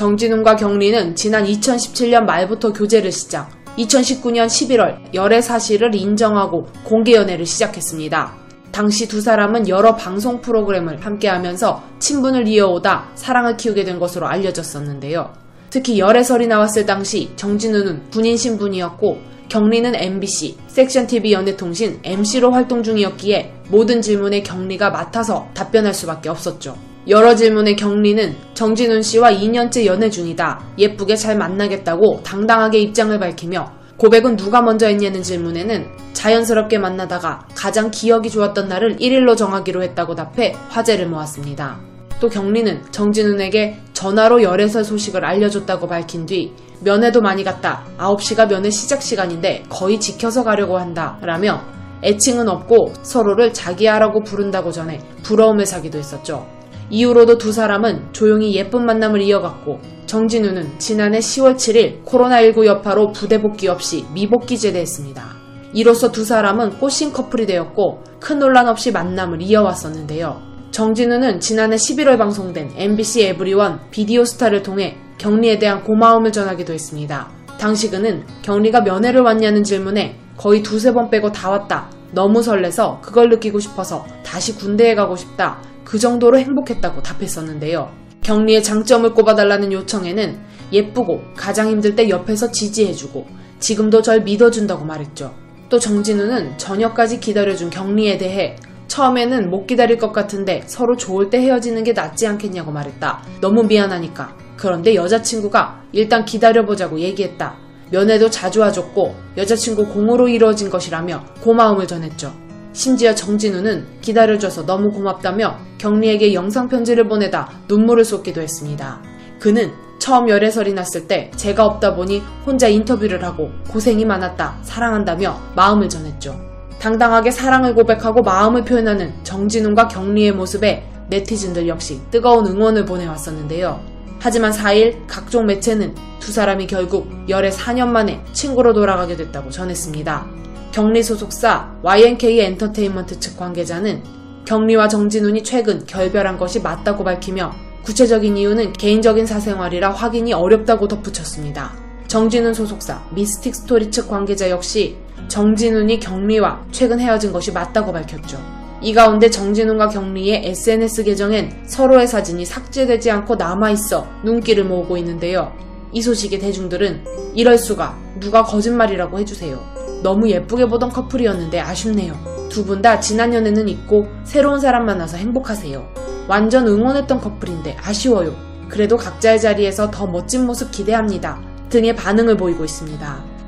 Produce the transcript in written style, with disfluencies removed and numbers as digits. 정진운과 경리는 지난 2017년 말부터 교제를 시작, 2019년 11월 열애 사실을 인정하고 공개 연애를 시작했습니다. 당시 두 사람은 여러 방송 프로그램을 함께하면서 친분을 이어오다 사랑을 키우게 된 것으로 알려졌었는데요. 특히 열애설이 나왔을 당시 정진운은 군인 신분이었고 경리는 MBC, 섹션TV 연애통신 MC로 활동 중이었기에 모든 질문에 경리가 맡아서 답변할 수밖에 없었죠. 여러 질문에 경리는 정진운 씨와 2년째 연애 중이다, 예쁘게 잘 만나겠다고 당당하게 입장을 밝히며 고백은 누가 먼저 했냐는 질문에는 자연스럽게 만나다가 가장 기억이 좋았던 날을 1일로 정하기로 했다고 답해 화제를 모았습니다. 또 경리는 정진운에게 전화로 열애설 소식을 알려줬다고 밝힌 뒤 면회도 많이 갔다, 9시가 면회 시작 시간인데 거의 지켜서 가려고 한다 라며 애칭은 없고 서로를 자기야라고 부른다고 전해 부러움을 사기도 했었죠. 이후로도 두 사람은 조용히 예쁜 만남을 이어갔고 정진운은 지난해 10월 7일 코로나19 여파로 부대 복귀 없이 미복귀 제대했습니다. 이로써 두 사람은 꽃신 커플이 되었고 큰 논란 없이 만남을 이어왔었는데요. 정진운은 지난해 11월 방송된 MBC 에브리원 비디오스타를 통해 경리에 대한 고마움을 전하기도 했습니다. 당시 그는 경리가 면회를 왔냐는 질문에 거의 두세 번 빼고 다 왔다, 너무 설레서 그걸 느끼고 싶어서 다시 군대에 가고 싶다, 그 정도로 행복했다고 답했었는데요. 경리의 장점을 꼽아달라는 요청에는 예쁘고 가장 힘들 때 옆에서 지지해주고 지금도 절 믿어준다고 말했죠. 또 정진운은 저녁까지 기다려준 경리에 대해 처음에는 못 기다릴 것 같은데 서로 좋을 때 헤어지는 게 낫지 않겠냐고 말했다, 너무 미안하니까. 그런데 여자친구가 일단 기다려보자고 얘기했다, 면회도 자주 와줬고 여자친구 공으로 이루어진 것이라며 고마움을 전했죠. 심지어 정진운은 기다려줘서 너무 고맙다며 경리에게 영상편지를 보내다 눈물을 쏟기도 했습니다. 그는 처음 열애설이 났을 때 제가 없다 보니 혼자 인터뷰를 하고 고생이 많았다, 사랑한다며 마음을 전했죠. 당당하게 사랑을 고백하고 마음을 표현하는 정진운과 경리의 모습에 네티즌들 역시 뜨거운 응원을 보내왔었는데요. 하지만 4일 각종 매체는 두 사람이 결국 열애 4년 만에 친구로 돌아가게 됐다고 전했습니다. 경리 소속사 YNK 엔터테인먼트 측 관계자는 경리와 정진운이 최근 결별한 것이 맞다고 밝히며 구체적인 이유는 개인적인 사생활이라 확인이 어렵다고 덧붙였습니다. 정진운 소속사 미스틱스토리 측 관계자 역시 정진운이 경리와 최근 헤어진 것이 맞다고 밝혔죠. 이 가운데 정진운과 경리의 SNS 계정엔 서로의 사진이 삭제되지 않고 남아있어 눈길을 모으고 있는데요. 이 소식에 대중들은 이럴 수가, 누가 거짓말이라고 해주세요, 너무 예쁘게 보던 커플이었는데 아쉽네요, 두 분 다 지난 연애는 잊고 새로운 사람 만나서 행복하세요, 완전 응원했던 커플인데 아쉬워요, 그래도 각자의 자리에서 더 멋진 모습 기대합니다 등의 반응을 보이고 있습니다.